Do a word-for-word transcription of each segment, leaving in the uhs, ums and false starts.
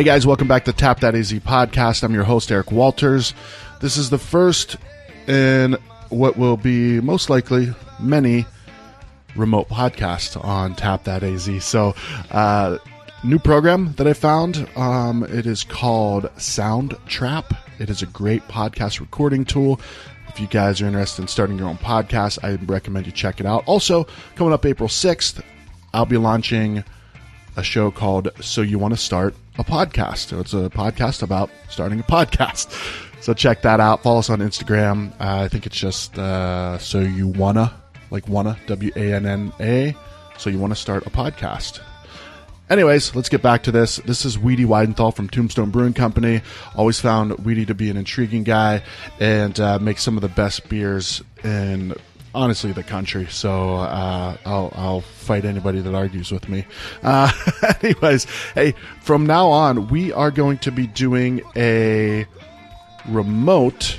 Hey guys, welcome back to Tap That A Z podcast. I'm your host, Eric Walters. This is the first in what will be most likely many remote podcasts on Tap That A Z. So, uh, new program that I found. Um, it is called Soundtrap. It is a great podcast recording tool. If you guys are interested in starting your own podcast, I recommend you check it out. Also, coming up April sixth, I'll be launching a show called So You Want to Start a Podcast. So it's a podcast about starting a podcast. So check that out. Follow us on Instagram. Uh, I think it's just uh, So You Wanna, like wanna, W A N N A. So You Want to Start a Podcast. Anyways, let's get back to this. This is Weedy Wiedenthal from Tombstone Brewing Company. Always found Weedy to be an intriguing guy and uh, make some of the best beers in, honestly, the country. So uh, I'll, I'll fight anybody that argues with me. Uh, anyways, hey, from now on, we are going to be doing a remote,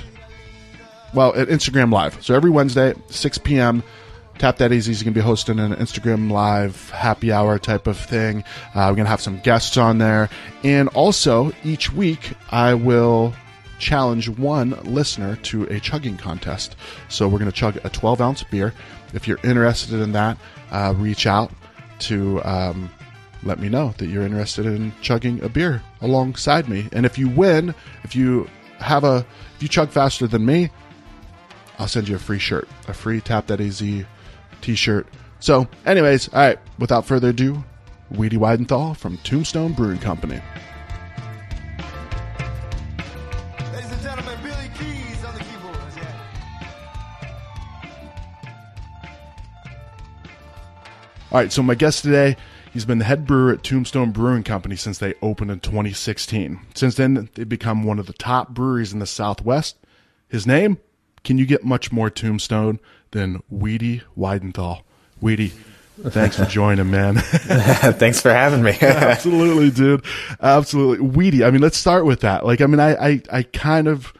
well, an Instagram Live. So every Wednesday, six p.m., Tap That A Z is going to be hosting an Instagram Live happy hour type of thing. Uh, we're going to have some guests on there. And also, each week, I will challenge one listener to a chugging contest. So we're going to chug a twelve-ounce beer. If you're interested in that, uh, reach out to um, let me know that you're interested in chugging a beer alongside me. And if you win, if you have a if you chug faster than me, I'll send you a free shirt, a free Tap That A Z t-shirt. So anyways, all right, without further ado, Weedy Wiedenthal from Tombstone Brewing Company. Ladies and gentlemen, Billy Keys on the keyboards. Yeah. All right, so my guest today, he's been the head brewer at Tombstone Brewing Company since they opened in twenty sixteen. Since then, they've become one of the top breweries in the Southwest. His name? Can you get much more Tombstone than Weedy Wiedenthal? Weedy, thanks for joining, man. Thanks for having me. Absolutely, dude. Absolutely. Weedy, I mean, let's start with that. Like, I mean, I, I, I kind of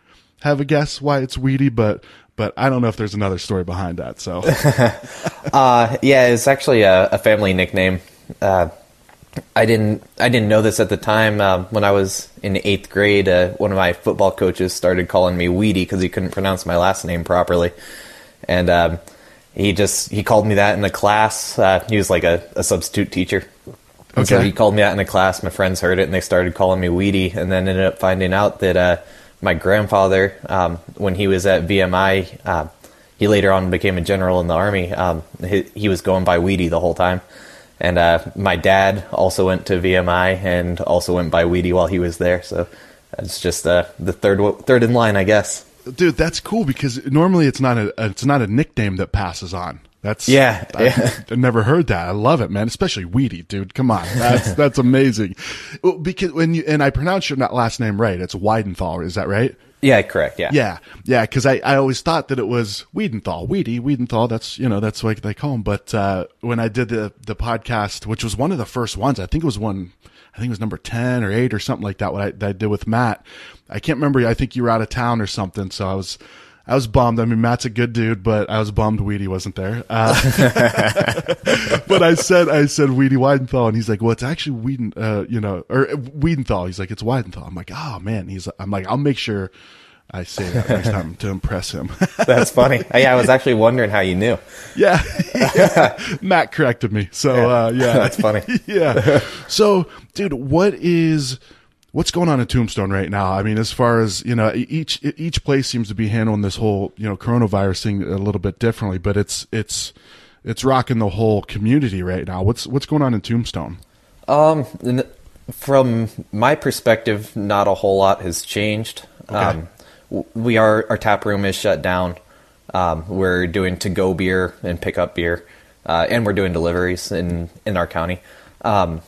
have a guess why it's Weedy, but but I don't know if there's another story behind that. So, uh, yeah, it's actually a, a family nickname. Uh, I didn't I didn't know this at the time. Uh, when I was in eighth grade, uh, one of my football coaches started calling me Weedy because he couldn't pronounce my last name properly. And um, he just he called me that in the class. Uh, he was like a, a substitute teacher. Okay. So he called me that in the class. My friends heard it, and they started calling me Weedy, and then ended up finding out that uh, my grandfather, um, when he was at V M I, uh, he later on became a general in the Army. Um, he, he was going by Weedy the whole time. And uh, my dad also went to V M I and also went by Weedy while he was there. So it's just uh, the third third in line, I guess. Dude, that's cool because normally it's not a it's not a nickname that passes on. That's yeah, I, yeah. I never heard that. I love it, man. Especially Weedy, dude. Come on, that's that's amazing. Because when you, and I pronounced your last name right. It's Weidenthal. Is that right? Yeah, correct. Yeah, yeah, yeah. Because I, I always thought that it was Wiedenthal, Weedy Wiedenthal. That's you know that's what they call him. But uh, when I did the the podcast, which was one of the first ones, I think it was one, I think it was number ten or eight or something like that. What I, that I did with Matt, I can't remember. I think you were out of town or something, so I was I was bummed. I mean, Matt's a good dude, but I was bummed Weedy wasn't there. Uh, but I said I said Weedy Wiedenthal, and he's like, "Well, it's actually Weeden, uh, you know, or Wiedenthal." He's like, "It's Weidenthal." I'm like, "Oh man." He's I'm like, "I'll make sure I say that next time to impress him." That's funny. Yeah, I was actually wondering how you knew. Yeah, yeah. Matt corrected me. So yeah, uh, yeah. That's funny. Yeah. So, dude, what is what's going on in Tombstone right now? I mean, as far as you know, each each place seems to be handling this whole you know coronavirus thing a little bit differently, but it's it's it's rocking the whole community right now. What's what's going on in Tombstone? Um, from my perspective, not a whole lot has changed. Okay. Um, We are, our tap room is shut down. Um, we're doing to-go beer and pick-up beer, uh, and we're doing deliveries in, in our county. Um,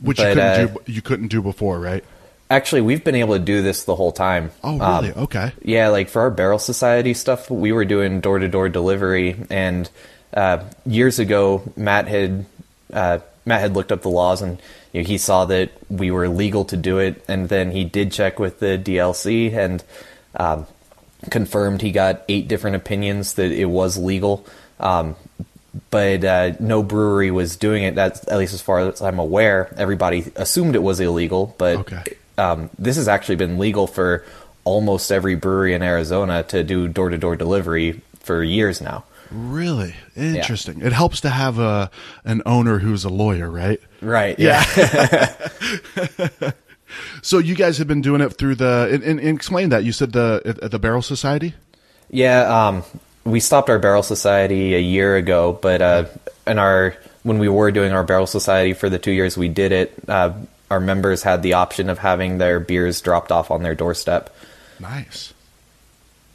Which but, you, couldn't uh, do, you couldn't do before, right? Actually, we've been able to do this the whole time. Oh, really? Um, okay. Yeah, like for our Barrel Society stuff, we were doing door-to-door delivery. And uh, years ago, Matt had uh, Matt had looked up the laws, and you know, he saw that we were legal to do it. And then he did check with the D L C, and Um, confirmed he got eight different opinions that it was legal. Um, but uh, no brewery was doing it. That's at least as far as I'm aware. Everybody assumed it was illegal, but okay. um, this has actually been legal for almost every brewery in Arizona to do door-to-door delivery for years now. Really interesting. Yeah. It helps to have a an owner who's a lawyer, right? Right. Yeah. yeah. So you guys have been doing it through the and, and, and explain that. You said the at the Barrel Society? Yeah, um, we stopped our Barrel Society a year ago, but uh, in our when we were doing our Barrel Society for the two years we did it, uh, our members had the option of having their beers dropped off on their doorstep. Nice.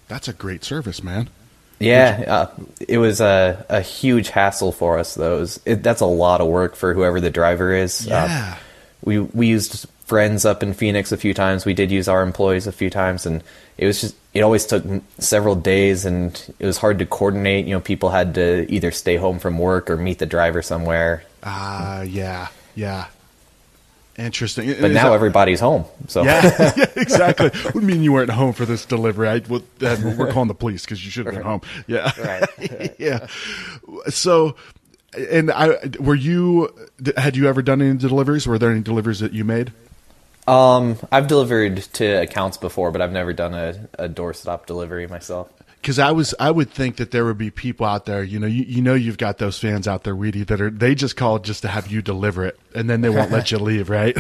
That's a great service, man. Yeah, uh, it was a, a huge hassle for us, though. It was, it, that's a lot of work for whoever the driver is. Yeah. Uh, we we used friends up in Phoenix a few times. We did use our employees a few times, and it was just it always took several days, and it was hard to coordinate. You know, people had to either stay home from work or meet the driver somewhere. Ah, uh, yeah, yeah. Interesting. But is now that, everybody's home. So yeah, yeah, exactly. What do you mean you weren't home for this delivery? I, we'll, we're calling the police because you should have been home. Yeah. Right. yeah. So, and I, were you, had you ever done any deliveries? Were there any deliveries that you made? Um, I've delivered to accounts before, but I've never done a, a doorstop delivery myself. Because I was, I would think that there would be people out there, you know, you, you know, you've got those fans out there, Weedy, that are they just called just to have you deliver it, and then they won't let you leave, right?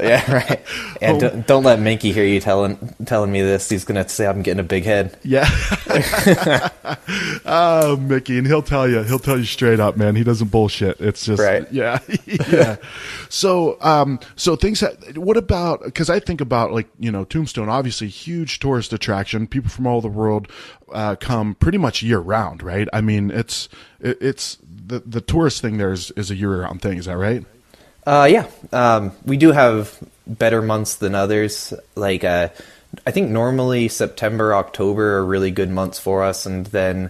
yeah, right. And oh. don't, don't let Minky hear you telling telling me this. He's gonna say I'm getting a big head. Yeah. oh, Mickey, and he'll tell you, he'll tell you straight up, man. He doesn't bullshit. It's just, right. yeah, yeah. So, um, so things. That, what about? Because I think about like you know, Tombstone, obviously huge tourist attraction. People from all the world. Uh, come pretty much year round, right? I mean, it's it, it's the the tourist thing there is, is a year round thing. Is that right? Uh, yeah, um, we do have better months than others. Like uh, I think normally September, October are really good months for us, and then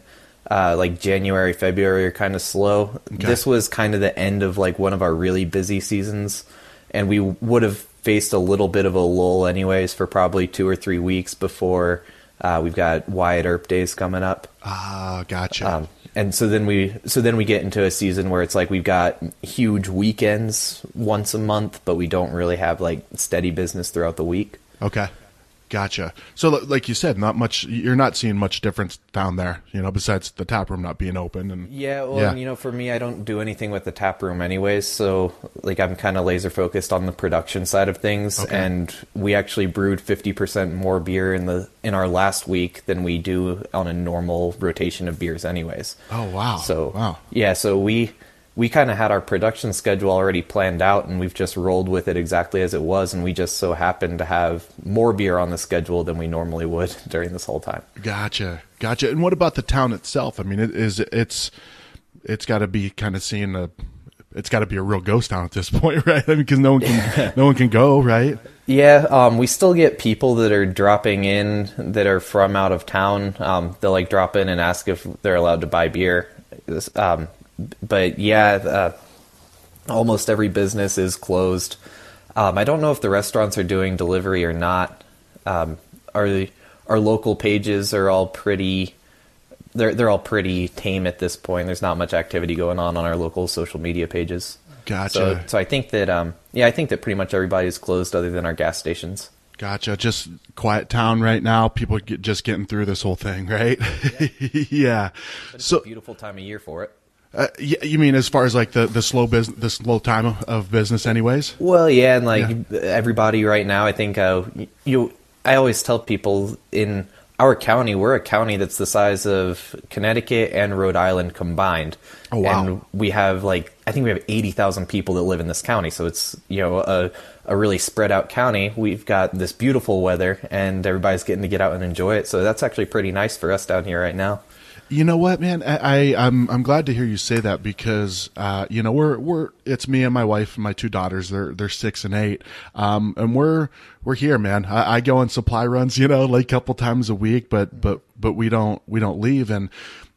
uh, like January, February are kind of slow. Okay. This was kind of the end of like one of our really busy seasons, and we would have faced a little bit of a lull anyways for probably two or three weeks before. Uh, we've got Wyatt Earp Days coming up. Ah, oh, gotcha. Um, and so then we so then we get into a season where it's like we've got huge weekends once a month, but we don't really have like steady business throughout the week. Okay, gotcha. So like you said, not much. You're not seeing much difference down there, you know, besides the tap room not being open. And yeah, well, yeah. And, you know, for me, I don't do anything with the tap room anyways. So like I'm kind of laser focused on the production side of things, okay. And we actually brewed fifty percent more beer in the. in our last week than we do on a normal rotation of beers anyways. Oh, wow. So, wow. yeah, so we, we kind of had our production schedule already planned out, and we've just rolled with it exactly as it was. And we just so happened to have more beer on the schedule than we normally would during this whole time. Gotcha. Gotcha. And what about the town itself? I mean, it is, it's, it's gotta be kind of seeing a, it's gotta be a real ghost town at this point, right? I mean, cause no one can, no one can go, right? Yeah, um, we still get people that are dropping in that are from out of town. Um, they'll like drop in and ask if they're allowed to buy beer. Um, but yeah, uh, almost every business is closed. Um, I don't know if the restaurants are doing delivery or not. Um, our our local pages are all pretty. They're they're all pretty tame at this point. There's not much activity going on on our local social media pages. Gotcha. So, so I think that, um, yeah, I think that pretty much everybody is closed other than our gas stations. Gotcha. Just quiet town right now. People get, just getting through this whole thing, right? Yeah. yeah. But it's so, a beautiful time of year for it. Uh, yeah, you mean as far as like the, the slow business, the slow time of, of business anyways? Well, yeah. And like yeah. everybody right now, I think, uh, you, I always tell people in our county, we're a county that's the size of Connecticut and Rhode Island combined. Oh, wow. And we have like, I think we have eighty thousand people that live in this county. So it's, you know, a, a really spread out county. We've got this beautiful weather and everybody's getting to get out and enjoy it. So that's actually pretty nice for us down here right now. You know what, man? I, I I'm I'm glad to hear you say that because uh, you know we're we're it's me and my wife and my two daughters. They're they're six and eight, um, and we're we're here, man. I, I go on supply runs, you know, like a couple times a week, but but but we don't we don't leave, and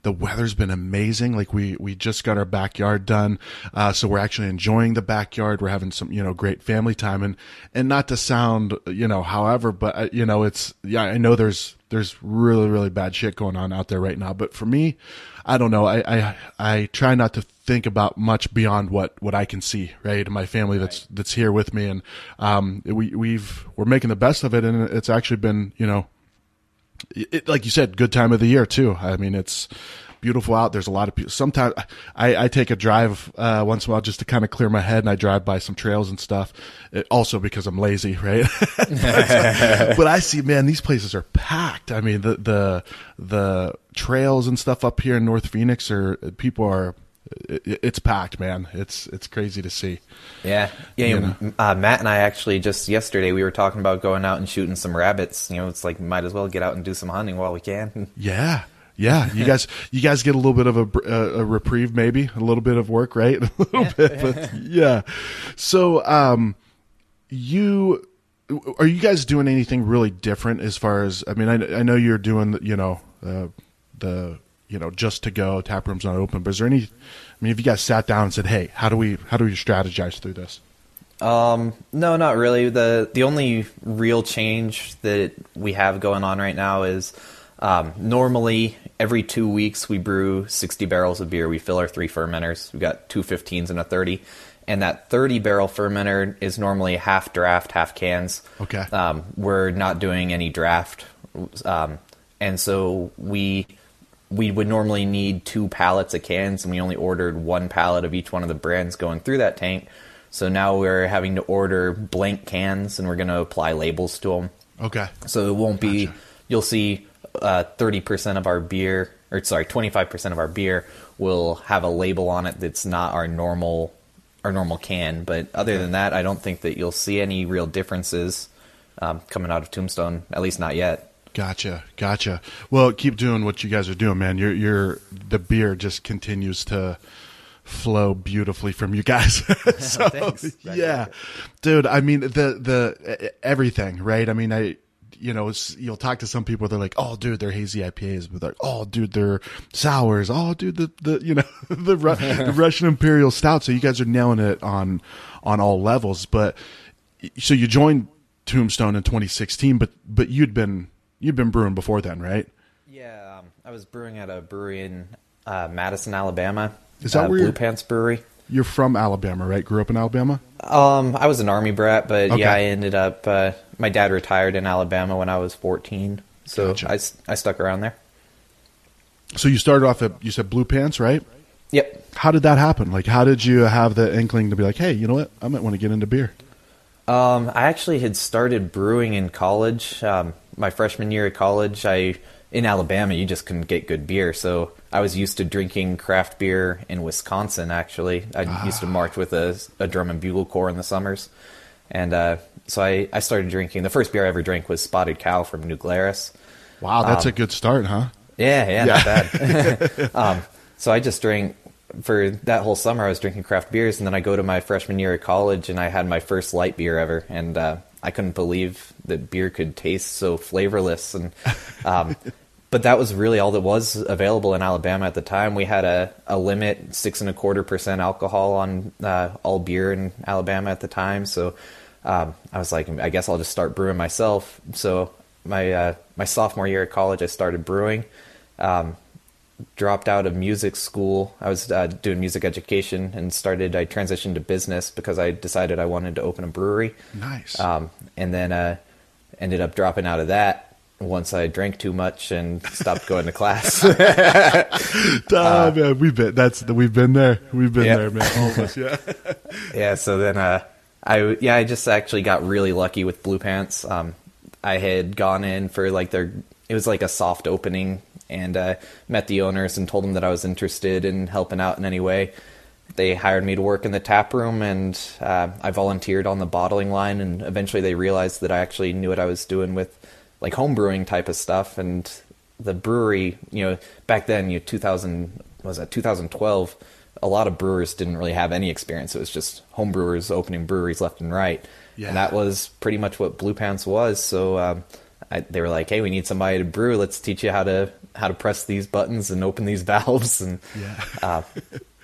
the weather's been amazing. Like we we just got our backyard done, uh, so we're actually enjoying the backyard. We're having some you know great family time, and and not to sound you know however, but you know it's yeah I know there's. There's really, really bad shit going on out there right now. But for me, I don't know. I, I, I try not to think about much beyond what, what I can see, right? My family that's, right. that's here with me. And, um, we, we've, we're making the best of it. And it's actually been, you know, it, like you said, good time of the year too. I mean, it's beautiful out. There's a lot of people. Sometimes I, I take a drive uh, once in a while just to kind of clear my head, and I drive by some trails and stuff. It, also because I'm lazy, right? but, but I see, man, these places are packed. I mean, the the the trails and stuff up here in North Phoenix are people are. It, it's packed, man. It's it's crazy to see. Yeah, yeah. You know? uh, Matt and I actually just yesterday we were talking about going out and shooting some rabbits. You know, it's like might as well get out and do some hunting while we can. Yeah. Yeah, you guys, you guys get a little bit of a, a, a reprieve, maybe a little bit of work, right? A little bit, but yeah. So, um, you are you guys doing anything really different as far as? I mean, I, I know you're doing, you know, uh, the you know just to go tap room's not open, but is there any? I mean, have you guys sat down and said, hey, how do we how do we strategize through this? Um, no, not really. The the only real change that we have going on right now is. Um, normally, every two weeks, we brew sixty barrels of beer. We fill our three fermenters. We've got two fifteens and a thirty. And that thirty-barrel fermenter is normally half draft, half cans. Okay. Um, we're not doing any draft. Um, and so we we would normally need two pallets of cans, and we only ordered one pallet of each one of the brands going through that tank. So now we're having to order blank cans, and we're going to apply labels to them. Okay. So it won't be... Gotcha. You'll see... Uh, thirty percent of our beer, or sorry, twenty-five percent of our beer will have a label on it that's not our normal, our normal can. But other than that, I don't think that you'll see any real differences um, coming out of Tombstone, at least not yet. Gotcha, gotcha. Well, keep doing what you guys are doing, man. You're, you're the beer just continues to flow beautifully from you guys. so, yeah, dude. I mean, the the everything, right? I mean, I. You know, it's, you'll talk to some people. They're like, "Oh, dude, they're hazy I P As," but like, "Oh, dude, they're sours." Oh, dude, the the you know the, Ru- the Russian Imperial Stout. So you guys are nailing it on on all levels. But so you joined Tombstone in twenty sixteen, but but you'd been you'd been brewing before then, right? Yeah, um, I was brewing at a brewery in uh, Madison, Alabama. Is that uh, where Blue Pants Brewery? You're from Alabama, right? Grew up in Alabama? Um, I was an Army brat, but okay. yeah, I ended up, uh, my dad retired in Alabama when I was fourteen. So gotcha. I, I stuck around there. So you started off at, you said Blue Pants, right? Yep. How did that happen? Like, how did you have the inkling to be like, hey, you know what? I might want to get into beer. Um, I actually had started brewing in college. Um, my freshman year of college, I, in Alabama, you just couldn't get good beer. So I was used to drinking craft beer in Wisconsin, actually. I ah. used to march with a, a drum and bugle corps in the summers. And uh, so I, I started drinking. The first beer I ever drank was Spotted Cow from New Glarus. Wow, that's um, a good start, huh? Yeah, yeah, yeah. Not bad. um, so I just drank, for that whole summer, I was drinking craft beers. And then I go to my freshman year of college, and I had my first light beer ever. And uh, I couldn't believe that beer could taste so flavorless. And um but that was really all that was available in Alabama at the time. We had a, a limit, six and a quarter percent alcohol on uh, all beer in Alabama at the time. So um, I was like, I guess I'll just start brewing myself. So my uh, my sophomore year at college, I started brewing. Um, dropped out of music school. I was uh, doing music education and started. I transitioned to business because I decided I wanted to open a brewery. Nice. Um, and then uh, ended up dropping out of that. Once I drank too much and stopped going to class. uh, man, we've been that's we've been there. We've been yeah. there, man. Almost, yeah. yeah. So then, uh, I yeah, I just actually got really lucky with Blue Pants. Um, I had gone in for like their it was like a soft opening, and uh, met the owners and told them that I was interested in helping out in any way. They hired me to work in the tap room, and uh, I volunteered on the bottling line. And eventually, they realized that I actually knew what I was doing with. Like home brewing type of stuff, and the brewery, you know, back then, you know, two thousand was that twenty twelve, a lot of brewers didn't really have any experience. It was just home brewers opening breweries left and right, yeah. and that was pretty much what Blue Pants was. So um, I, they were like, "Hey, we need somebody to brew. Let's teach you how to how to press these buttons and open these valves." And yeah. uh,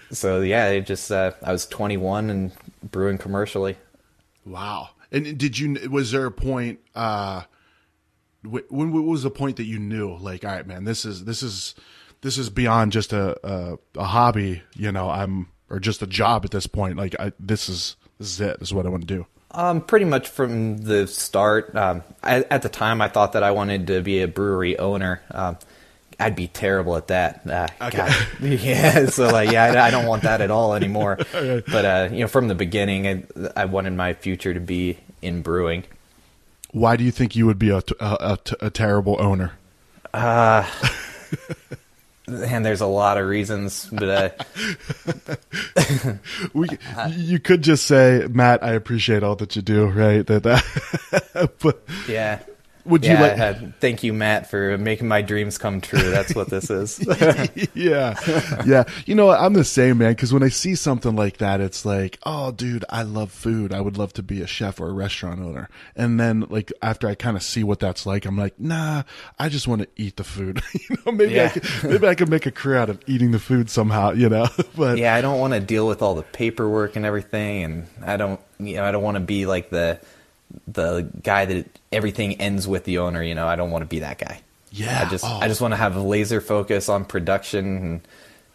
so yeah, it just uh, I was twenty-one and brewing commercially. Wow! And did you? Was there a point? Uh... when, when was the point that you knew, like, all right, man, this is this is this is beyond just a a, a hobby, you know, I'm or just a job at this point. Like, I, this is this is it. This is what I want to do. Um, pretty much from the start. Um, I, at the time, I thought that I wanted to be a brewery owner. Um, I'd be terrible at that. Uh, okay. God. Yeah. So like, yeah, I, I don't want that at all anymore. Okay. But, uh, you know, from the beginning, I, I wanted my future to be in brewing. Why do you think you would be a, a, a terrible owner? Uh, and there's a lot of reasons, but uh, we, you could just say, Matt, I appreciate all that you do. Right. That, that but, yeah. Would yeah, you like? Uh, thank you, Matt, for making my dreams come true. That's what this is. Yeah, yeah. You know, I'm the same, man. Because when I see something like that, it's like, oh, dude, I love food. I would love to be a chef or a restaurant owner. And then, like, after I kind of see what that's like, I'm like, nah, I just want to eat the food. You know, maybe yeah. I could, maybe I could make a career out of eating the food somehow. You know, but yeah, I don't want to deal with all the paperwork and everything, and I don't, you know, I don't want to be like the. the guy that everything ends with the owner, you know, I don't want to be that guy. Yeah. I just, oh. I just want to have a laser focus on production and,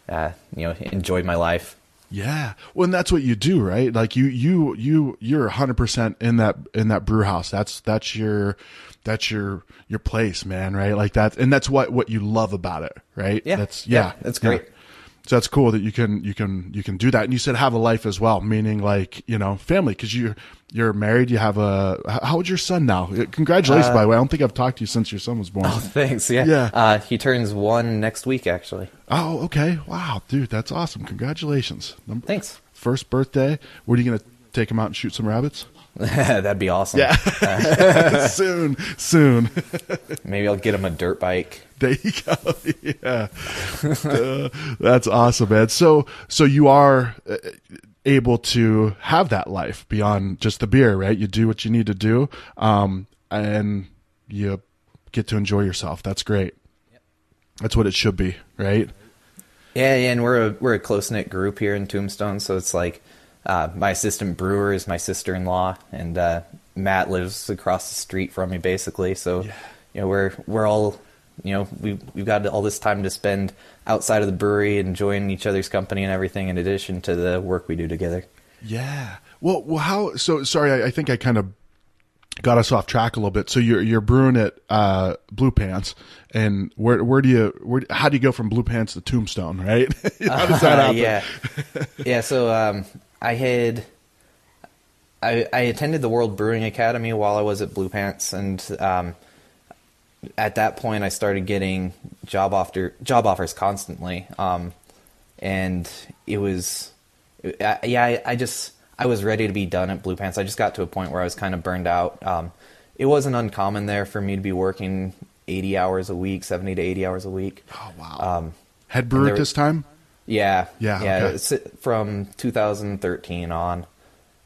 uh, you know, enjoy my life. Yeah. Well, and that's what you do, right? Like you, you, you, you're a hundred percent in that, in that brew house. That's, that's your, that's your, your place, man. Right. Like that. And that's what, what you love about it. Right. Yeah. That's, yeah, yeah that's great. Yeah. So that's cool that you can, you can, you can do that. And you said have a life as well, meaning like, you know, family, cause you're, you're married, you have a, how old's your son now? Congratulations, uh, by the way. I don't think I've talked to you since your son was born. Oh, thanks. Yeah. Yeah. Uh, he turns one next week, actually. Oh, okay. Wow, dude, that's awesome. Congratulations. Number, thanks. First birthday. What are you going to take him out and shoot some rabbits? That'd be awesome. Yeah. soon, soon. Maybe I'll get him a dirt bike. There you go. Yeah. uh, that's awesome, man. So, so you are able to have that life beyond just the beer, right? You do what you need to do, um, and you get to enjoy yourself. That's great. Yep. That's what it should be, right? Yeah, yeah. And we're a we're a close knit group here in Tombstone, so it's like uh, my assistant brewer is my sister in law, and uh, Matt lives across the street from me, basically. So, yeah. you know, we're we're all. You know, we've, we've got all this time to spend outside of the brewery, enjoying each other's company and everything, in addition to the work we do together. Yeah. Well, well how, so sorry, I, I think I kind of got us off track a little bit. So you're, you're brewing at uh, Blue Pants, and where, where do you, where, how do you go from Blue Pants to Tombstone, right? How does that happen? Uh, yeah. yeah. So um, I had, I, I attended the World Brewing Academy while I was at Blue Pants, and, um, at that point, I started getting job after job offers constantly, um, and it was, I, yeah, I, I just I was ready to be done at Blue Pants. I just got to a point where I was kind of burned out. Um, it wasn't uncommon there for me to be working eighty hours a week, seventy to eighty hours a week. Oh wow! Um, head brewer at this time? Yeah, yeah, yeah. Okay. It's from two thousand thirteen on,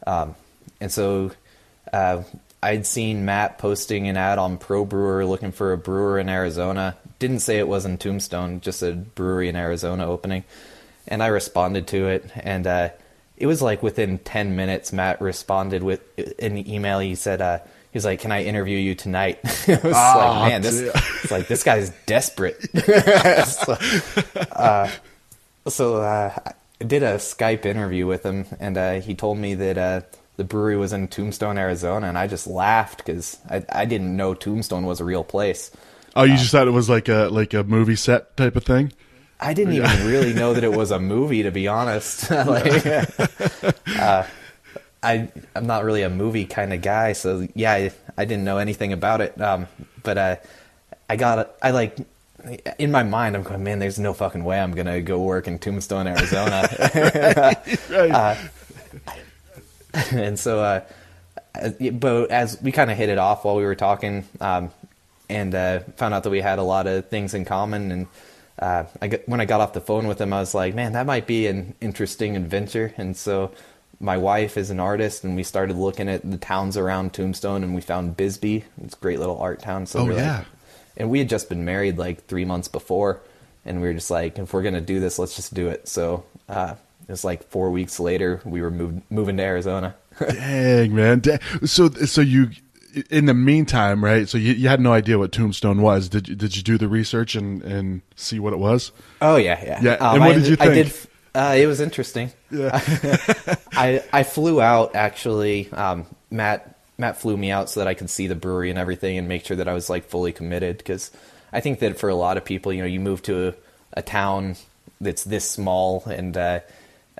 um, and so. Uh, I'd seen Matt posting an ad on Pro Brewer looking for a brewer in Arizona. Didn't say it was in Tombstone, just a brewery in Arizona opening. And I responded to it. And uh, it was like within ten minutes, Matt responded with an email. He said, uh, he was like, can I interview you tonight? It was oh, like, man, this, it's like, this guy's desperate. so uh, so uh, I did a Skype interview with him. And uh, he told me that... Uh, the brewery was in Tombstone, Arizona, and I just laughed because I, I didn't know Tombstone was a real place. Oh, you uh, just thought it was like a like a movie set type of thing? I didn't yeah. even really know that it was a movie, to be honest. like, uh, I, I'm not really a movie kind of guy, so yeah, I, I didn't know anything about it. Um, but uh, I got, I like, in my mind, I'm going, man, there's no fucking way I'm going to go work in Tombstone, Arizona. right, right. Uh, and so, uh, but as we kind of hit it off while we were talking, um, and, uh, found out that we had a lot of things in common. And, uh, I got, when I got off the phone with him, I was like, man, that might be an interesting adventure. And so my wife is an artist, and we started looking at the towns around Tombstone, and we found Bisbee. It's a great little art town. So oh, we're yeah. like, and we had just been married like three months before, and we were just like, if we're going to do this, let's just do it. So, uh, it was like four weeks later, we were moved, moving to Arizona. Dang, man. Dang. So, so you in the meantime, right? So you, you had no idea what Tombstone was. Did you, did you do the research and, and see what it was? Oh yeah, yeah. Yeah. Um, and what I, did you think? I did, uh, it was interesting. Yeah. I I flew out actually. Um, Matt Matt flew me out so that I could see the brewery and everything and make sure that I was like fully committed, because I think that for a lot of people, you know, you move to a, a town that's this small, and uh,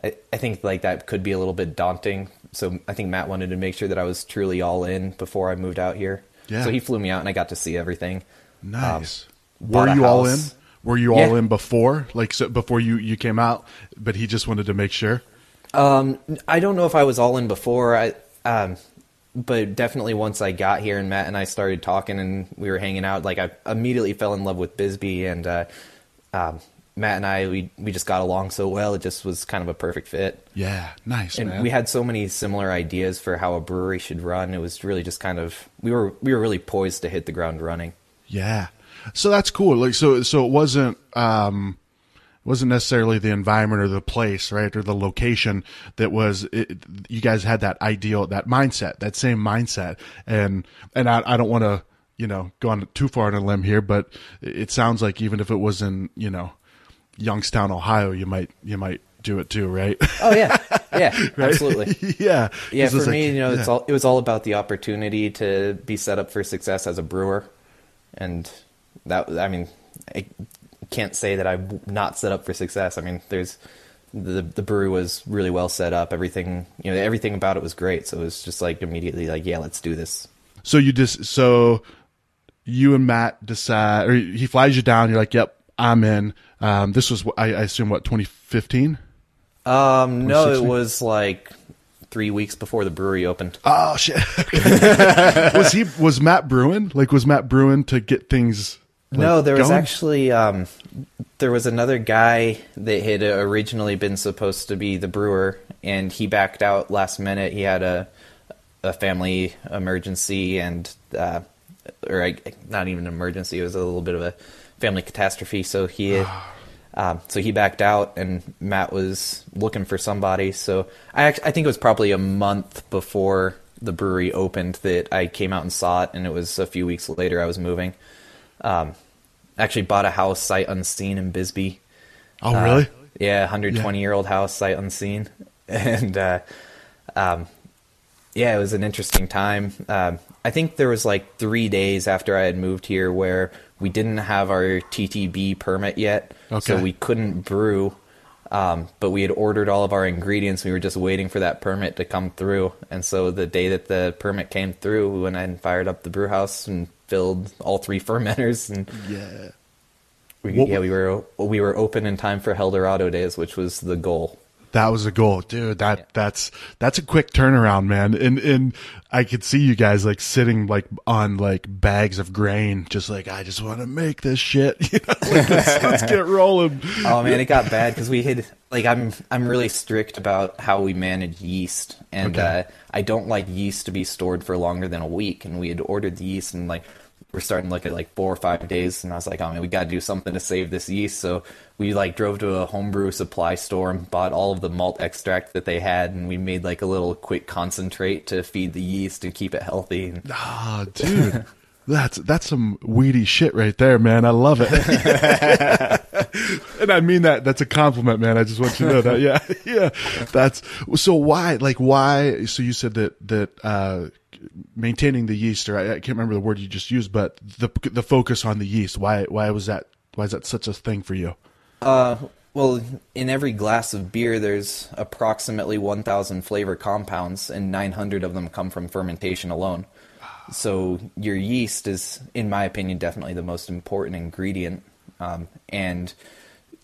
I, I think like that could be a little bit daunting. So I think Matt wanted to make sure that I was truly all in before I moved out here. Yeah. So he flew me out and I got to see everything. Nice. Um, Were you house. all in? Were you all yeah. in before? Like so before you, you came out, but he just wanted to make sure? Um, I don't know if I was all in before. I, um, but definitely once I got here and Matt and I started talking and we were hanging out, like I immediately fell in love with Bisbee, and uh, um, Matt and I, we, we just got along so well. It just was kind of a perfect fit. Yeah. Nice. And man, we had so many similar ideas for how a brewery should run. It was really just kind of, we were, we were really poised to hit the ground running. Yeah. So that's cool. Like, so, so it wasn't, um, wasn't necessarily the environment or the place, right? Or the location that was, it, you guys had that ideal, that mindset, that same mindset. And, and I, I don't want to, you know, go on too far on a limb here, but it sounds like even if it was in, you know, Youngstown, Ohio, you might you might do it too, right? Oh yeah, yeah, right? Absolutely, yeah, yeah. For me, like, you know, yeah. it's all it was all about the opportunity to be set up for success as a brewer, and that I mean, I can't say that I'm not set up for success. I mean, there's the the brewery was really well set up. Everything, you know, everything about it was great. So it was just like immediately like, yeah, let's do this. So you just so you and Matt decide, or he flies you down. You're like, yep, I'm in. Um, this was, I, I assume, what, twenty fifteen? Um, no, it was like three weeks before the brewery opened. Oh shit! was he was Matt brewing? Like, was Matt brewing to get things? Like, no, there going? was actually um, there was another guy that had originally been supposed to be the brewer, and he backed out last minute. He had a a family emergency, and uh, or I, not even an emergency. It was a little bit of a family catastrophe, so he had, um, so he backed out, and Matt was looking for somebody. So I actually, I think it was probably a month before the brewery opened that I came out and saw it, and it was a few weeks later I was moving. Um, actually bought a house sight unseen in Bisbee. Oh, uh, really? Yeah, one hundred twenty year old house sight unseen, and uh, um, yeah, it was an interesting time. Um, I think there was like three days after I had moved here where we didn't have our T T B permit yet, okay. So we couldn't brew, um, but we had ordered all of our ingredients. We were just waiting for that permit to come through, and so the day that the permit came through, we went ahead and fired up the brew house and filled all three fermenters. And yeah, we, what, yeah, we were we were open in time for El Dorado Days, which was the goal. That was a goal, dude. That yeah. that's that's a quick turnaround, man. And and I could see you guys like sitting like on like bags of grain, just like I just want to make this shit. You know, like, let's, let's get rolling. Oh man, it got bad because we had like I'm I'm really strict about how we manage yeast, and okay. uh, I don't like yeast to be stored for longer than a week. And we had ordered the yeast, and like we're starting to look at like four or five days, and I was like, oh man, we got to do something to save this yeast. So we like drove to a homebrew supply store and bought all of the malt extract that they had, and we made like a little quick concentrate to feed the yeast and keep it healthy. Ah, oh, dude, that's that's some weedy shit right there, man. I love it. And I mean that that's a compliment, man. I just want you to know that. Yeah, yeah. That's so why, like why? So you said that that uh, maintaining the yeast, or I, I can't remember the word you just used, but the the focus on the yeast. Why why was that? Why is that such a thing for you? Uh, well, in every glass of beer, there's approximately one thousand flavor compounds, and nine hundred of them come from fermentation alone. So your yeast is, in my opinion, definitely the most important ingredient. Um, and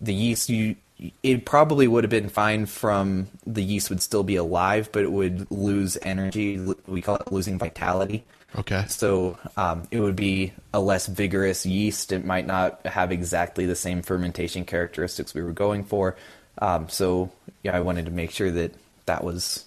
the yeast, you it probably would have been fine from the yeast would still be alive, but it would lose energy. We call it losing vitality. Okay. So um, it would be a less vigorous yeast. It might not have exactly the same fermentation characteristics we were going for. Um, so yeah, I wanted to make sure that that was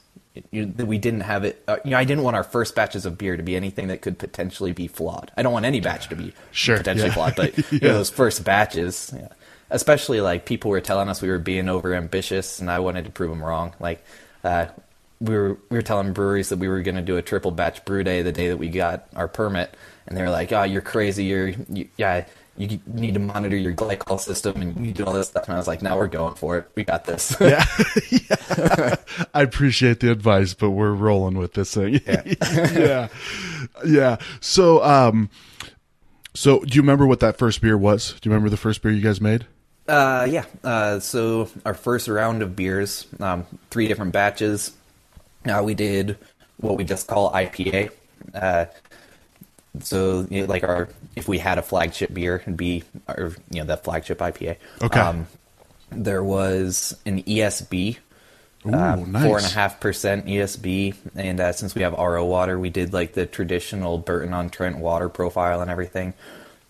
you know, that we didn't have it. Uh, you know, I didn't want our first batches of beer to be anything that could potentially be flawed. I don't want any batch to be sure, potentially yeah. flawed, but yeah. you know, those first batches, yeah. especially like people were telling us we were being over ambitious, and I wanted to prove them wrong. Like. Uh, we were we were telling breweries that we were going to do a triple batch brew day the day that we got our permit, and they were like, "Oh, you're crazy! You're you, yeah, you need to monitor your glycol system and you do all this stuff." And I was like, "No, we're going for it. We got this." Yeah, yeah. I appreciate the advice, but we're rolling with this thing. Yeah, yeah. yeah. So, um, so do you remember what that first beer was? Do you remember the first beer you guys made? Uh, yeah. Uh, so our first round of beers, um, three different batches. Now uh, we did what we just call I P A. Uh, so you know, like our, if we had a flagship beer, it'd be our, you know, that flagship I P A. Okay. Um, there was an E S B, Ooh, uh, nice. four and a half percent E S B. And, uh, since we have R O water, we did like the traditional Burton on Trent water profile and everything.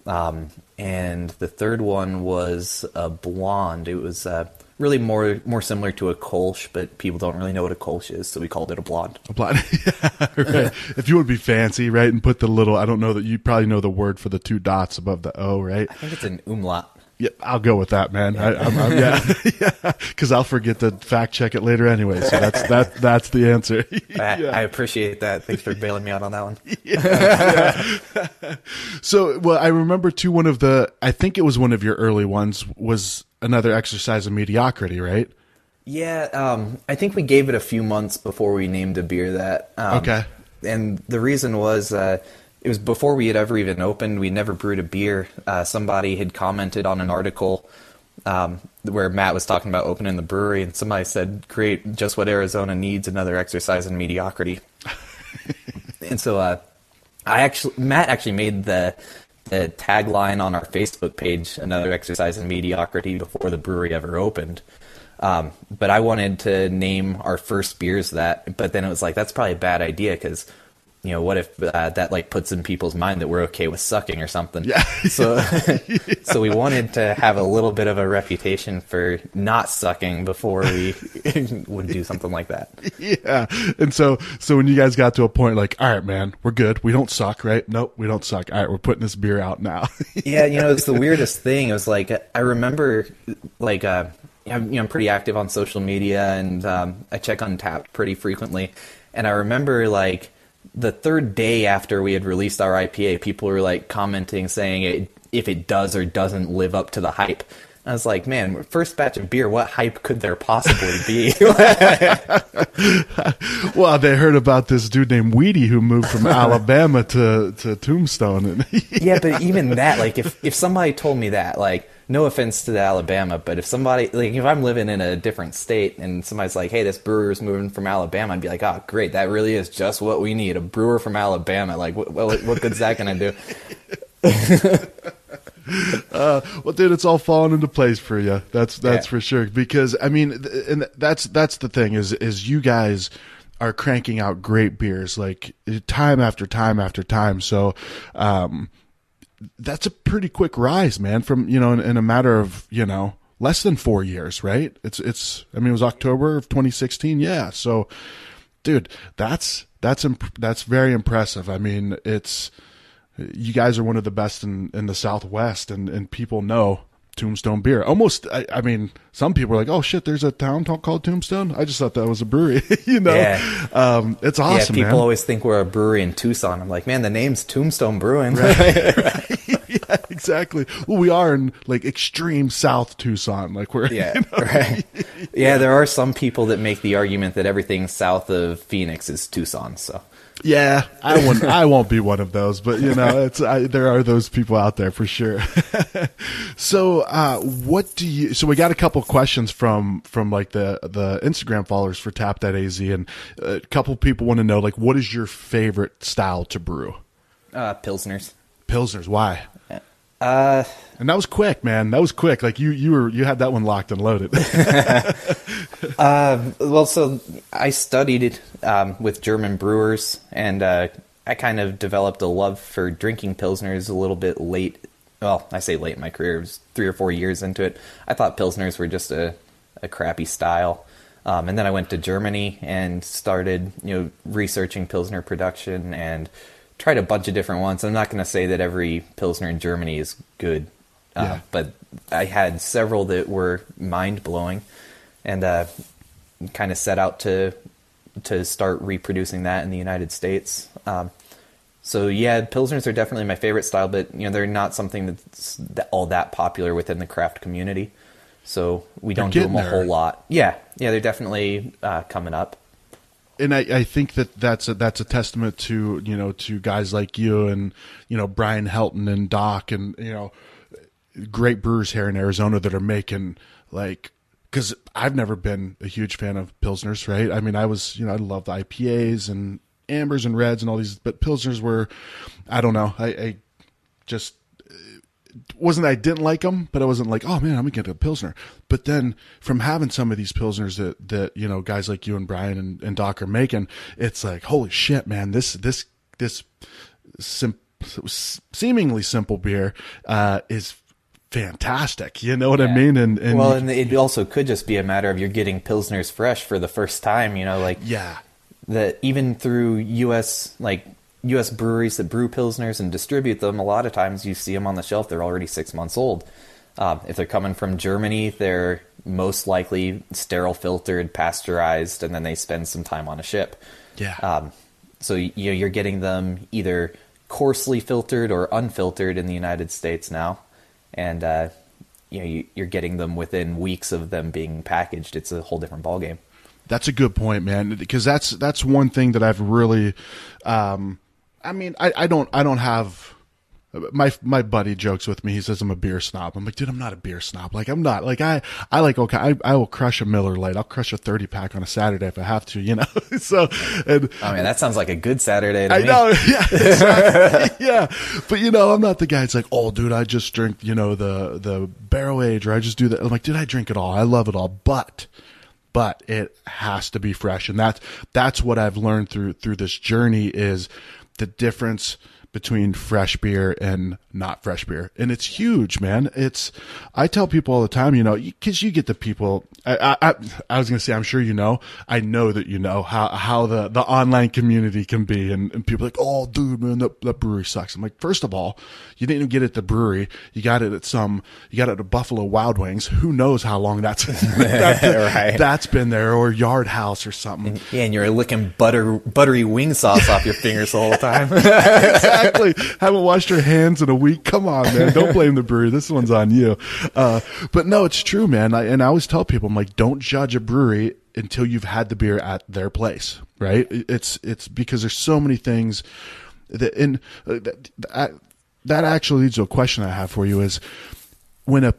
Um, and the third one was a blonde. It was, uh, Really more more similar to a Kolsch, but people don't really know what a Kolsch is, so we called it a blonde. A blonde. Yeah, right. If you would be fancy, right, and put the little, I don't know that you probably know the word for the two dots above the O, right? I think it's an umlaut. Yeah, I'll go with that, man. Yeah. I, I'm, I'm, yeah, yeah, because I'll forget to fact check it later anyway. So that's that. That's the answer. Yeah. I, I appreciate that. Thanks for bailing me out on that one. Yeah. Yeah. So, well, I remember too. One of the, I think it was one of your early ones, was another exercise in mediocrity, right? Yeah, um, I think we gave it a few months before we named a beer that. Um, okay. And the reason was, Uh, it was before we had ever even opened. We never brewed a beer. Uh, somebody had commented on an article um, where Matt was talking about opening the brewery, and somebody said, "Create just what Arizona needs, another exercise in mediocrity." And so uh, I actually, Matt actually made the, the tagline on our Facebook page, "Another exercise in mediocrity," before the brewery ever opened. Um, but I wanted to name our first beers that, but then it was like, that's probably a bad idea because, you know, what if uh, that like puts in people's mind that we're okay with sucking or something? Yeah. So, yeah. So we wanted to have a little bit of a reputation for not sucking before we would do something like that. Yeah. And so, so when you guys got to a point like, all right, man, we're good. We don't suck, right? Nope, we don't suck. All right, we're putting this beer out now. Yeah. You know, it's the weirdest thing. It was like, I remember like, uh, I'm, you know, I'm pretty active on social media and um, I check Untappd pretty frequently. And I remember like, the third day after we had released our I P A, people were like commenting saying it, if it does or doesn't live up to the hype. I was like, man, first batch of beer, what hype could there possibly be? Well, they heard about this dude named Weedy who moved from Alabama to, to Tombstone. And yeah, but even that, like if, if somebody told me that, like, no offense to the Alabama, but if somebody, like, if I'm living in a different state and somebody's like, "Hey, this brewer's moving from Alabama," I'd be like, "Oh, great, that really is just what we need—a brewer from Alabama." Like, what, what, what good's that gonna do? uh, well, dude, it's all falling into place for you. That's that's yeah. for sure. Because I mean, th- and that's that's the thing is is you guys are cranking out great beers like time after time after time. So, um. that's a pretty quick rise, man, from, you know, in, in a matter of, you know, less than four years, right? It's, it's, I mean, it was October of twenty sixteen. Yeah. So dude, that's, that's, imp- that's very impressive. I mean, it's, you guys are one of the best in, in the Southwest and, and people know Tombstone beer. Almost, I, I mean, some people are like, "Oh shit, there's a town called Tombstone? I just thought that was a brewery," you know? Yeah. Um, it's awesome, yeah, people man. Always think we're a brewery in Tucson. I'm like, man, the name's Tombstone Brewing. Right, right. Yeah, exactly. Well, we are in like extreme South Tucson. Like we're, yeah, you know? Right. Yeah, yeah, there are some people that make the argument that everything south of Phoenix is Tucson, so. Yeah, I won't. I won't be one of those, but you know, it's I, there are those people out there for sure. So, uh, what do you? So, we got a couple questions from from like the the Instagram followers for Tap That A Z, and a couple people want to know like, what is your favorite style to brew? Uh, Pilsners. Pilsners. Why? Uh, and that was quick, man. That was quick. Like you, you were you had that one locked and loaded. Uh, well, so I studied um, with German brewers, and uh, I kind of developed a love for drinking Pilsners a little bit late. Well, I say late in my career. It was three or four years into it. I thought Pilsners were just a, a crappy style. Um, and then I went to Germany and started, you know, researching Pilsner production and tried a bunch of different ones. I'm not going to say that every Pilsner in Germany is good, uh, yeah. but I had several that were mind-blowing. And uh, kind of set out to to start reproducing that in the United States. Um, so yeah, Pilsners are definitely my favorite style, but you know, they're not something that's all that popular within the craft community. So we don't do them a there. whole lot. Yeah. Yeah. They're definitely uh, coming up. And I, I think that that's a, that's a testament to, you know, to guys like you and, you know, Brian Helton and Doc and, you know, great brewers here in Arizona that are making like, because I've never been a huge fan of Pilsners, right? I mean, I was, you know, I loved I P As and Ambers and Reds and all these, but Pilsners were, I don't know, I, I just wasn't, I didn't like them, but I wasn't like, oh man, I'm going to get a Pilsner. But then from having some of these Pilsners that, that you know, guys like you and Brian and, and Doc are making, it's like, holy shit, man, this, this, this sim- seemingly simple beer uh, is fantastic, you know what yeah. I mean? And, and well, and it also could just be a matter of you're getting Pilsners fresh for the first time, you know, like yeah, that even through U S like U S breweries that brew Pilsners and distribute them. A lot of times you see them on the shelf; they're already six months old. Um, if they're coming from Germany, they're most likely sterile filtered, pasteurized, and then they spend some time on a ship. Yeah. Um, so you know, you're getting them either coarsely filtered or unfiltered in the United States now. And, uh, you know, you, you're getting them within weeks of them being packaged. It's a whole different ballgame. That's a good point, man. Because that's, that's one thing that I've really, um, I mean, I, I don't, I don't have my, my buddy jokes with me. He says I'm a beer snob. I'm like, dude, I'm not a beer snob. Like I'm not like, I, I like, okay, I, I will crush a Miller Lite. I'll crush a thirty pack on a Saturday if I have to, you know? so, and I mean, that sounds like a good Saturday to I me. know. Yeah. Exactly. yeah. But you know, I'm not the guy. It's like, oh dude, I just drink, you know, the, the barrel age, or I just do that. I'm like, dude, I drink it all. I love it all. But, but it has to be fresh. And that's, that's what I've learned through, through this journey is the difference between fresh beer and not fresh beer. And it's huge, man. It's, I tell people all the time, you know, cause you get the people, I, I, I was going to say, I'm sure, you know, I know that, you know, how, how the, the online community can be. And, and people are like, oh dude, man, that, that brewery sucks. I'm like, first of all, you didn't even get it at the brewery. You got it at some, you got it at Buffalo Wild Wings. Who knows how long that's, that's, right. that's been there, or Yard House or something. Yeah. And you're licking butter, buttery wing sauce off your fingers the whole time. Exactly. Exactly. Haven't washed your hands in a week. Come on, man. Don't blame the brewery. This one's on you. Uh, but no, it's true, man. I, and I always tell people, I'm like, don't judge a brewery until you've had the beer at their place, right? It's, it's because there's so many things that, and uh, that, that actually leads to a question I have for you is when a,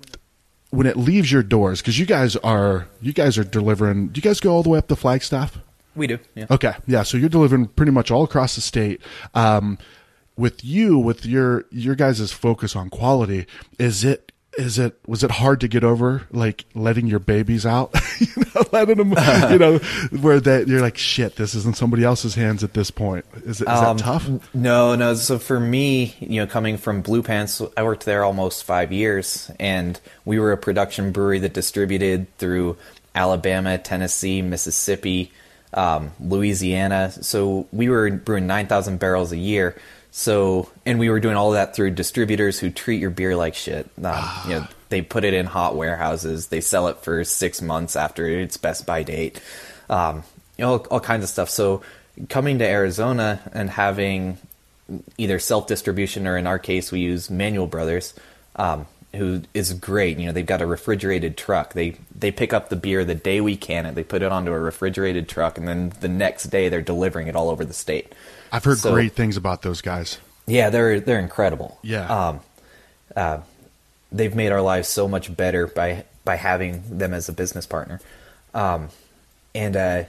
when it leaves your doors, cause you guys are, you guys are delivering, do you guys go all the way up to Flagstaff? We do. Yeah. Okay. Yeah. So you're delivering pretty much all across the state. Um, With you, with your your guys' focus on quality, is it is it was it hard to get over like letting your babies out, you know, letting them, uh, you know, where that you're like shit, this is in somebody else's hands at this point. Is it is um, that tough? No, no. So for me, you know, coming from Blue Pants, I worked there almost five years, and we were a production brewery that distributed through Alabama, Tennessee, Mississippi, um, Louisiana. So we were brewing nine thousand barrels a year. So, and we were doing all of that through distributors who treat your beer like shit. Um, you know, they put it in hot warehouses. They sell it for six months after its best by date. Um, you know, all, all kinds of stuff. So coming to Arizona and having either self-distribution or in our case, we use Manual Brothers, um, who is great. You know, they've got a refrigerated truck. They, they pick up the beer the day we can it. They put it onto a refrigerated truck. And then the next day they're delivering it all over the state. I've heard so, great things about those guys. Yeah, they're they're incredible. Yeah, um, uh, they've made our lives so much better by by having them as a business partner, um, and uh,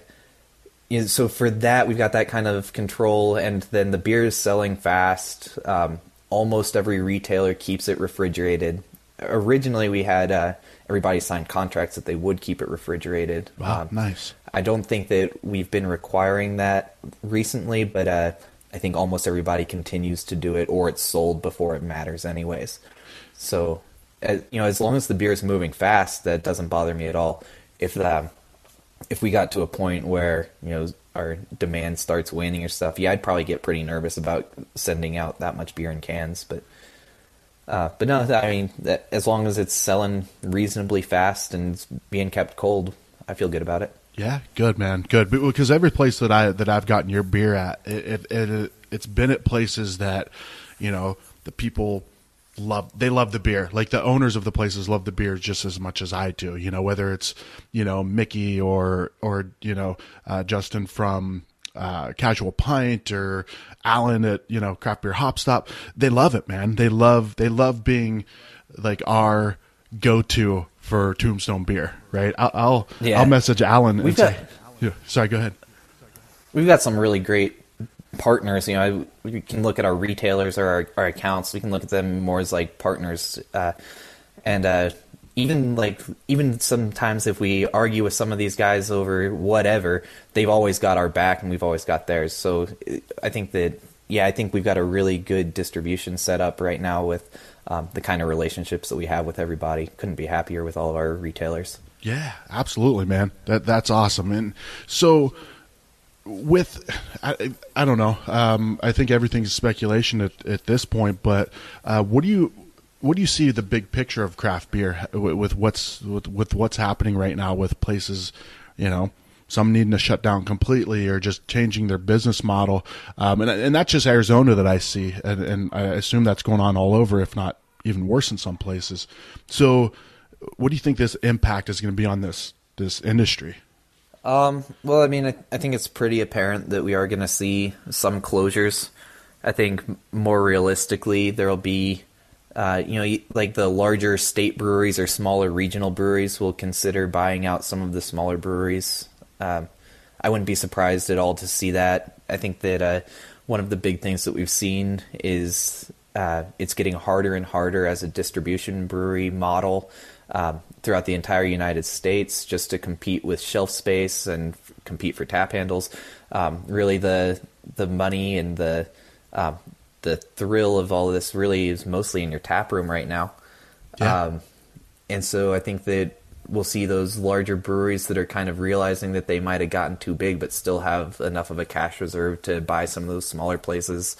you know, so for that we've got that kind of control. And then the beer is selling fast. Um, almost every retailer keeps it refrigerated. Originally, we had uh, everybody sign contracts that they would keep it refrigerated. Wow, um, nice. I don't think that we've been requiring that recently, but uh, I think almost everybody continues to do it, or it's sold before it matters anyways. So, uh, you know, as long as the beer is moving fast, that doesn't bother me at all. If um, if we got to a point where, you know, our demand starts waning or stuff, yeah, I'd probably get pretty nervous about sending out that much beer in cans. But, uh, but no, I mean, that, as long as it's selling reasonably fast and being kept cold, I feel good about it. Yeah, good, man. Good. Because every place that I that I've gotten your beer at, it, it, it it's been at places that, you know, the people love they love the beer. Like the owners of the places love the beer just as much as I do, you know, whether it's, you know, Mickey or or, you know, uh, Justin from uh Casual Pint or Alan at, you know, Craft Beer Hop Stop. They love it, man. They love they love being like our go-to for Tombstone beer, right? I'll I'll, yeah. I'll message Alan and We've say, got, yeah, sorry, go ahead. We've got some really great partners. You know, we can look at our retailers or our, our accounts. We can look at them more as like partners, uh, and uh, even like even sometimes if we argue with some of these guys over whatever, they've always got our back and we've always got theirs. So I think that yeah, I think we've got a really good distribution set up right now with. Um, the kind of relationships that we have with everybody. Couldn't be happier with all of our retailers. Yeah, absolutely, man. That that's awesome. And so with, I, I don't know. Um, I think everything's speculation at, at this point, but uh, what do you, what do you see the big picture of craft beer with, with what's, with, with what's happening right now with places, you know, some needing to shut down completely or just changing their business model. Um, and, and that's just Arizona that I see. And, and I assume that's going on all over, if not even worse in some places. So what do you think this impact is going to be on this, this industry? Um, well, I mean, I, I think it's pretty apparent that we are going to see some closures. I think more realistically, there'll be, uh, you know, like the larger state breweries or smaller regional breweries will consider buying out some of the smaller breweries. Um, I wouldn't be surprised at all to see that. I think that uh, one of the big things that we've seen is uh, it's getting harder and harder as a distribution brewery model um, throughout the entire United States just to compete with shelf space and f- compete for tap handles. Um, really, the the money and the um, the thrill of all of this really is mostly in your tap room right now. Yeah. Um, and so I think that we'll see those larger breweries that are kind of realizing that they might have gotten too big but still have enough of a cash reserve to buy some of those smaller places,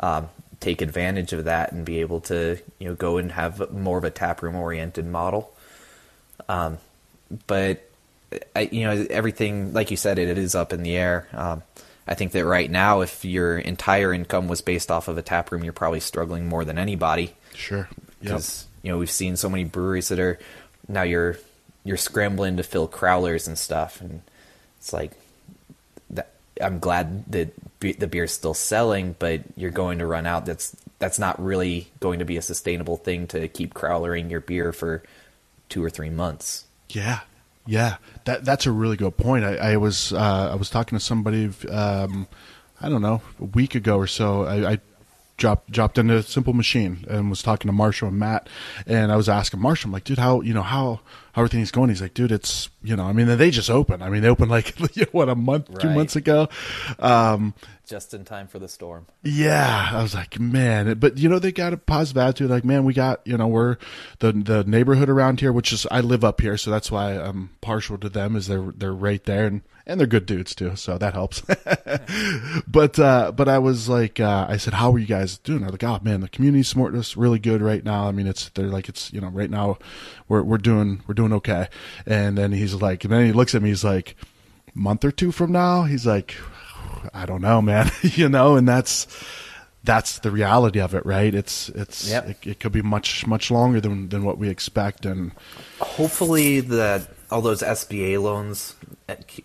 um, take advantage of that and be able to, you know, go and have more of a taproom-oriented model. Um, but, I, you know, everything, like you said, it, it is up in the air. Um, I think that right now, if your entire income was based off of a taproom, you're probably struggling more than anybody. Sure. Because, yep. You know, we've seen so many breweries that are now you're – you're scrambling to fill crowlers and stuff. And it's like, that, I'm glad that be, the beer's still selling, but you're going to run out. That's, that's not really going to be a sustainable thing to keep crowlering your beer for two or three months. Yeah. Yeah. That, that's a really good point. I, I was, uh, I was talking to somebody, um, I don't know, a week ago or so. I, I, dropped dropped into Simple Machine and was talking to Marshall and Matt, and I was asking Marshall, I'm like, dude, how you know how how are things going? He's like, dude, it's you know, I mean, they just opened. I mean, they opened like what a month, right. two months ago, um, just in time for the storm. Yeah, I was like, man, but you know, they got a positive attitude. Like, man, we got you know, we're the the neighborhood around here, which is I live up here, so that's why I'm partial to them, is they're they're right there and. And they're good dudes too, so that helps. but uh, but I was like, uh, I said, how are you guys doing? I'm like, oh man, the community's smart, it's really good right now. I mean, it's they're like, it's you know, right now, we're we're doing we're doing okay. And then he's like, and then he looks at me, he's like, month or two from now, he's like, I don't know, man, you know. And that's that's the reality of it, right? It's it's yep. it, it could be much much longer than than what we expect, and hopefully that. All those S B A loans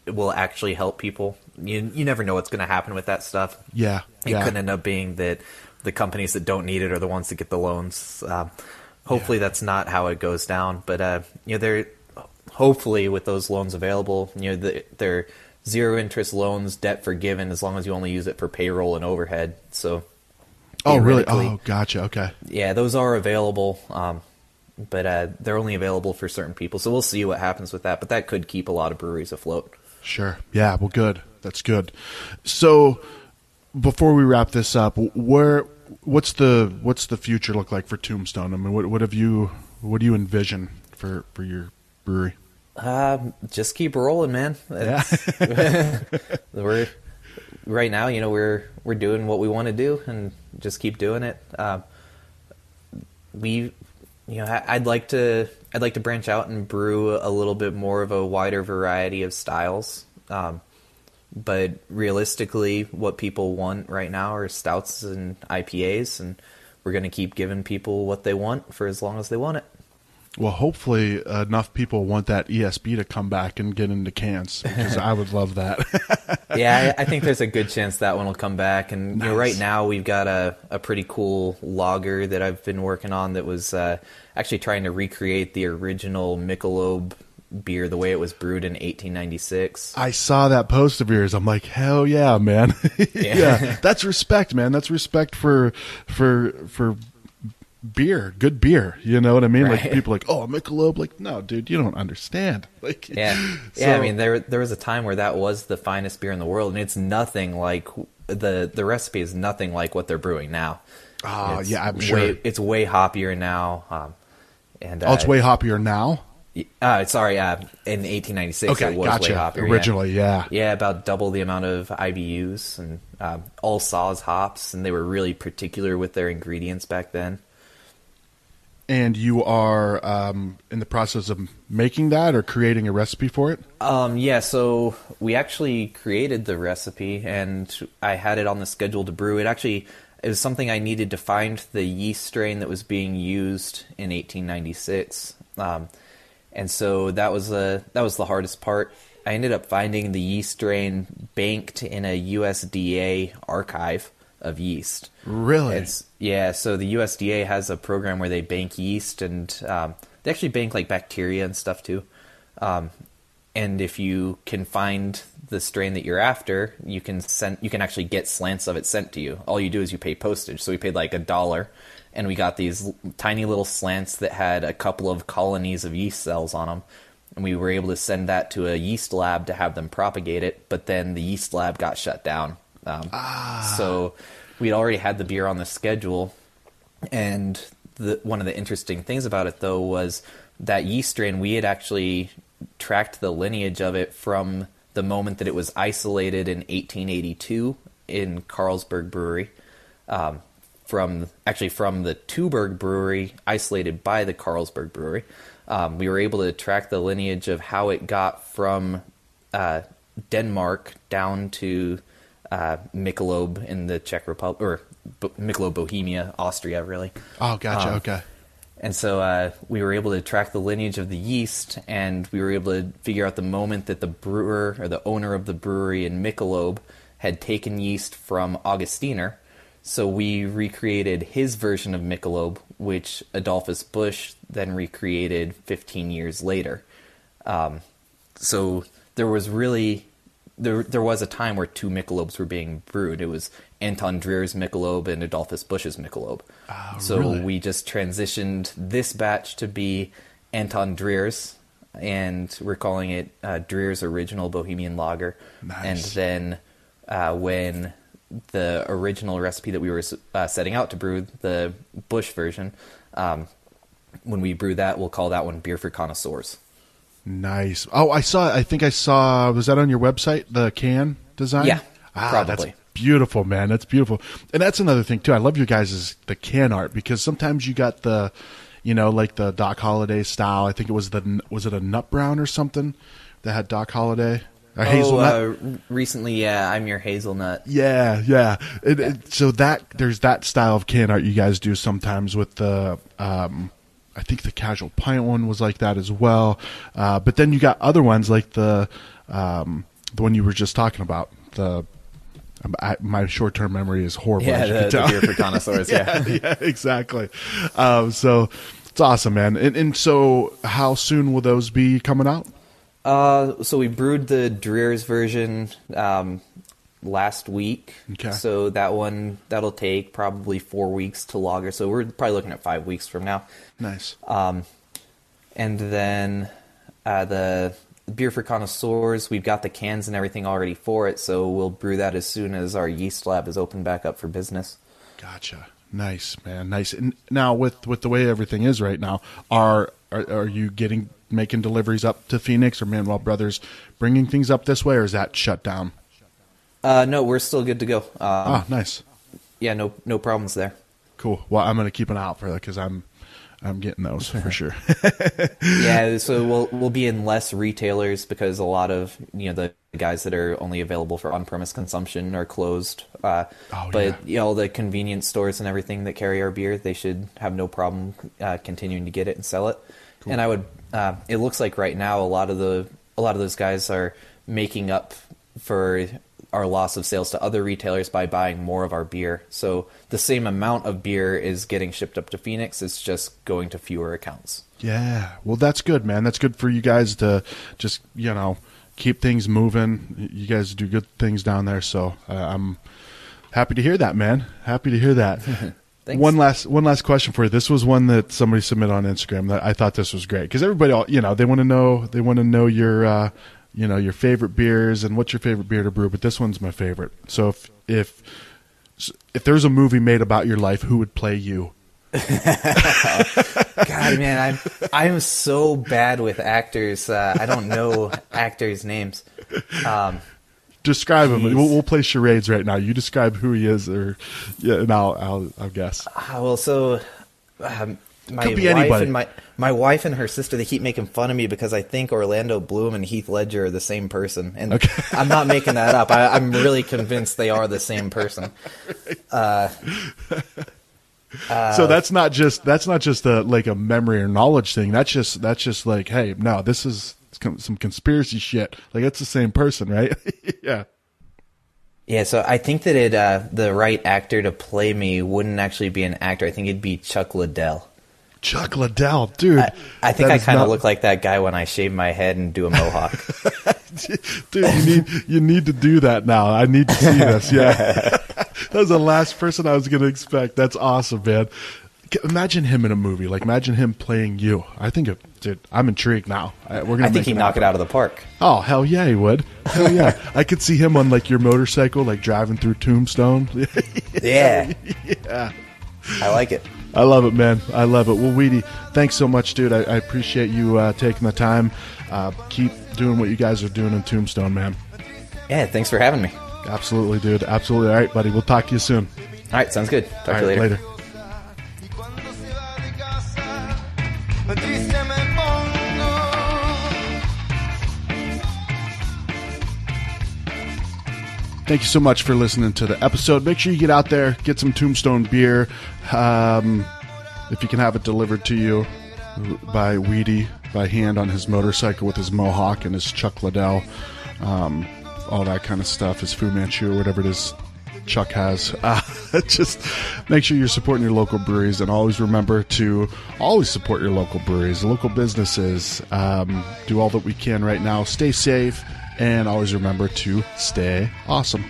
will actually help people. You you never know what's going to happen with that stuff. Yeah. It yeah. could end up being that the companies that don't need it are the ones that get the loans. Um, hopefully yeah. that's not how it goes down. But, uh, you know, they're hopefully with those loans available, you know, the, they're zero interest loans, debt forgiven, as long as you only use it for payroll and overhead. So. Oh, really? Oh, gotcha. Okay. Yeah. Those are available. Um, But uh, they're only available for certain people, so we'll see what happens with that. But that could keep a lot of breweries afloat. Sure. Yeah, well, good. That's good. So before we wrap this up, where what's the what's the future look like for Tombstone? I mean, what what have you what do you envision for, for your brewery? Um, just keep rolling, man. Yeah. we're right now, you know, we're we're doing what we want to do and just keep doing it. Um, we. You know, I'd like to I'd like to branch out and brew a little bit more of a wider variety of styles. Um, but realistically, what people want right now are stouts and I P As, and we're going to keep giving people what they want for as long as they want it. Well, hopefully enough people want that E S B to come back and get into cans, because I would love that. Yeah, I think there's a good chance that one will come back. And nice. You know, right now we've got a, a pretty cool lager that I've been working on that was uh, actually trying to recreate the original Michelob beer, the way it was brewed in eighteen ninety-six. I saw that post of yours. I'm like, hell yeah, man. Yeah. Yeah, that's respect, man. That's respect for for for. beer, good beer, you know what I mean? Right. Like, people are like, oh, Michelob, like, no, dude, you don't understand. Like, yeah, so. yeah. I mean, there there was a time where that was the finest beer in the world, and it's nothing like the the recipe is nothing like what they're brewing now. Oh, it's yeah, I'm sure way, it's way hoppier now. Um, and uh, oh, it's way hoppier now. Uh, sorry, uh, in eighteen ninety-six, okay, it was gotcha. way hoppier originally. Yeah. yeah, yeah, about double the amount of I B Us, and um, all Saws hops, and they were really particular with their ingredients back then. And you are um, in the process of making that or creating a recipe for it? Um, yeah, so we actually created the recipe, and I had it on the schedule to brew. It actually it was something I needed to find the yeast strain that was being used in eighteen ninety-six, um, and so that was a that was the hardest part. I ended up finding the yeast strain banked in a U S D A archive of yeast. Really? It's, yeah, so the U S D A has a program where they bank yeast, and um, they actually bank like bacteria and stuff too. Um, and if you can find the strain that you're after, you can send you can actually get slants of it sent to you. All you do is you pay postage. So we paid like a dollar, and we got these tiny little slants that had a couple of colonies of yeast cells on them, and we were able to send that to a yeast lab to have them propagate it, but then the yeast lab got shut down. Um, ah. So we'd already had the beer on the schedule, and the, one of the interesting things about it, though, was that yeast strain, we had actually tracked the lineage of it from the moment that it was isolated in eighteen eighty-two in Carlsberg Brewery, um, from actually from the Tuborg Brewery, isolated by the Carlsberg Brewery. Um, we were able to track the lineage of how it got from uh, Denmark down to... Uh, Michelob in the Czech Republic, or Bo- Michelob Bohemia, Austria, really. Oh, gotcha. Um, okay. And so uh, we were able to track the lineage of the yeast, and we were able to figure out the moment that the brewer or the owner of the brewery in Michelob had taken yeast from Augustiner. So we recreated his version of Michelob, which Adolphus Busch then recreated fifteen years later. Um, so there was really... There there was a time where two Michelobes were being brewed. It was Anton Dreher's Michelob and Adolphus Busch's Michelob. Oh, so really? We just transitioned this batch to be Anton Dreher's, and we're calling it uh, Dreher's Original Bohemian Lager. Nice. And then uh, when the original recipe that we were uh, setting out to brew, the Busch version, um, when we brew that, we'll call that one Beer for Connoisseurs. Nice. Oh, I saw, I think I saw, was that on your website, the can design? Yeah, ah, probably. That's beautiful, man. That's beautiful. And that's another thing, too. I love your guys' is the can art, because sometimes you got the, you know, like the Doc Holiday style. I think it was the, was it a nut brown or something that had Doc Holiday? Or oh, hazelnut? Uh, recently, yeah, I'm your hazelnut. Yeah, yeah. It, yeah. It, so that, there's that style of can art you guys do sometimes with the, um, I think the Casual Pint one was like that as well. Uh, but then you got other ones like the um, the one you were just talking about. The I, my short-term memory is horrible. Yeah, the, the Beer for Connoisseurs. yeah, yeah. yeah, exactly. Um, so it's awesome, man. And, and so how soon will those be coming out? Uh, so we brewed the Dreher's version um, last week. Okay. So that one, that'll take probably four weeks to lager. So we're probably looking at five weeks from now. Nice. Um, and then uh, the Beer for Connoisseurs, we've got the cans and everything already for it, so we'll brew that as soon as our yeast lab is open back up for business. Gotcha. Nice, man. Nice. And now with, with the way everything is right now, are, are are you getting making deliveries up to Phoenix, or Manual Brothers bringing things up this way, or is that shut down? Uh, no, we're still good to go. Um, oh, nice. Yeah, no no problems there. Cool. Well, I'm going to keep an eye out for that, because I'm... I'm getting those for sure. Yeah, so we'll we'll be in less retailers because a lot of you know the guys that are only available for on-premise consumption are closed. Uh, oh, but yeah. you know, the convenience stores and everything that carry our beer, they should have no problem uh, continuing to get it and sell it. Cool. And I would. Uh, it looks like right now a lot of the a lot of those guys are making up for our loss of sales to other retailers by buying more of our beer. So the same amount of beer is getting shipped up to Phoenix. It's just going to fewer accounts. Yeah. Well, that's good, man. That's good for you guys to just, you know, keep things moving. You guys do good things down there. So uh, I'm happy to hear that, man. Happy to hear that. Thanks. One last one last question for you. This was one that somebody submitted on Instagram that I thought this was great because everybody, all, you know, they want to know they want to know your uh, you know, your favorite beers and what's your favorite beer to brew. But this one's my favorite. So if if if there's a movie made about your life, who would play you? God, man, I'm I'm so bad with actors. Uh, I don't know actors' names. Um, Describe Jeez. him. We'll, we'll play charades right now. You describe who he is, or yeah, and I'll I'll, I'll guess. Uh, well, so um, my Could be wife anybody. and my my wife and her sister, they keep making fun of me because I think Orlando Bloom and Heath Ledger are the same person, and okay. I'm not making that up. I, I'm really convinced they are the same person. Uh, uh, so that's not just that's not just a like a memory or knowledge thing. That's just that's just like, hey, no, this is. Some conspiracy shit. Like, that's the same person, right? yeah. Yeah, so I think that it uh, the right actor to play me wouldn't actually be an actor. I think it'd be Chuck Liddell. Chuck Liddell, dude. I, I think I kind of not... look like that guy when I shave my head and do a mohawk. Dude, you need, you need to do that now. I need to see this, yeah. That was the last person I was going to expect. That's awesome, man. Imagine him in a movie. Like, imagine him playing you. I think, it, dude, I'm intrigued now. I, we're gonna I think he'd knock it out of the park. Oh, hell yeah, he would. Hell yeah. I could see him on, like, your motorcycle, like, driving through Tombstone. yeah. Yeah. I like it. I love it, man. I love it. Well, Weedy, thanks so much, dude. I, I appreciate you uh, taking the time. Uh, keep doing what you guys are doing in Tombstone, man. Yeah, thanks for having me. Absolutely, dude. Absolutely. All right, buddy. We'll talk to you soon. All right, sounds good. Talk All to you right, later. later. Thank you so much for listening to the episode. Make sure you get out there, get some Tombstone beer. Um, if you can have it delivered to you by Weedy, by hand on his motorcycle with his mohawk and his Chuck Liddell, um, all that kind of stuff, his Fu Manchu or whatever it is Chuck has. Uh, just make sure you're supporting your local breweries, and always remember to always support your local breweries, local businesses. Um, do all that we can right now. Stay safe. And always remember to stay awesome.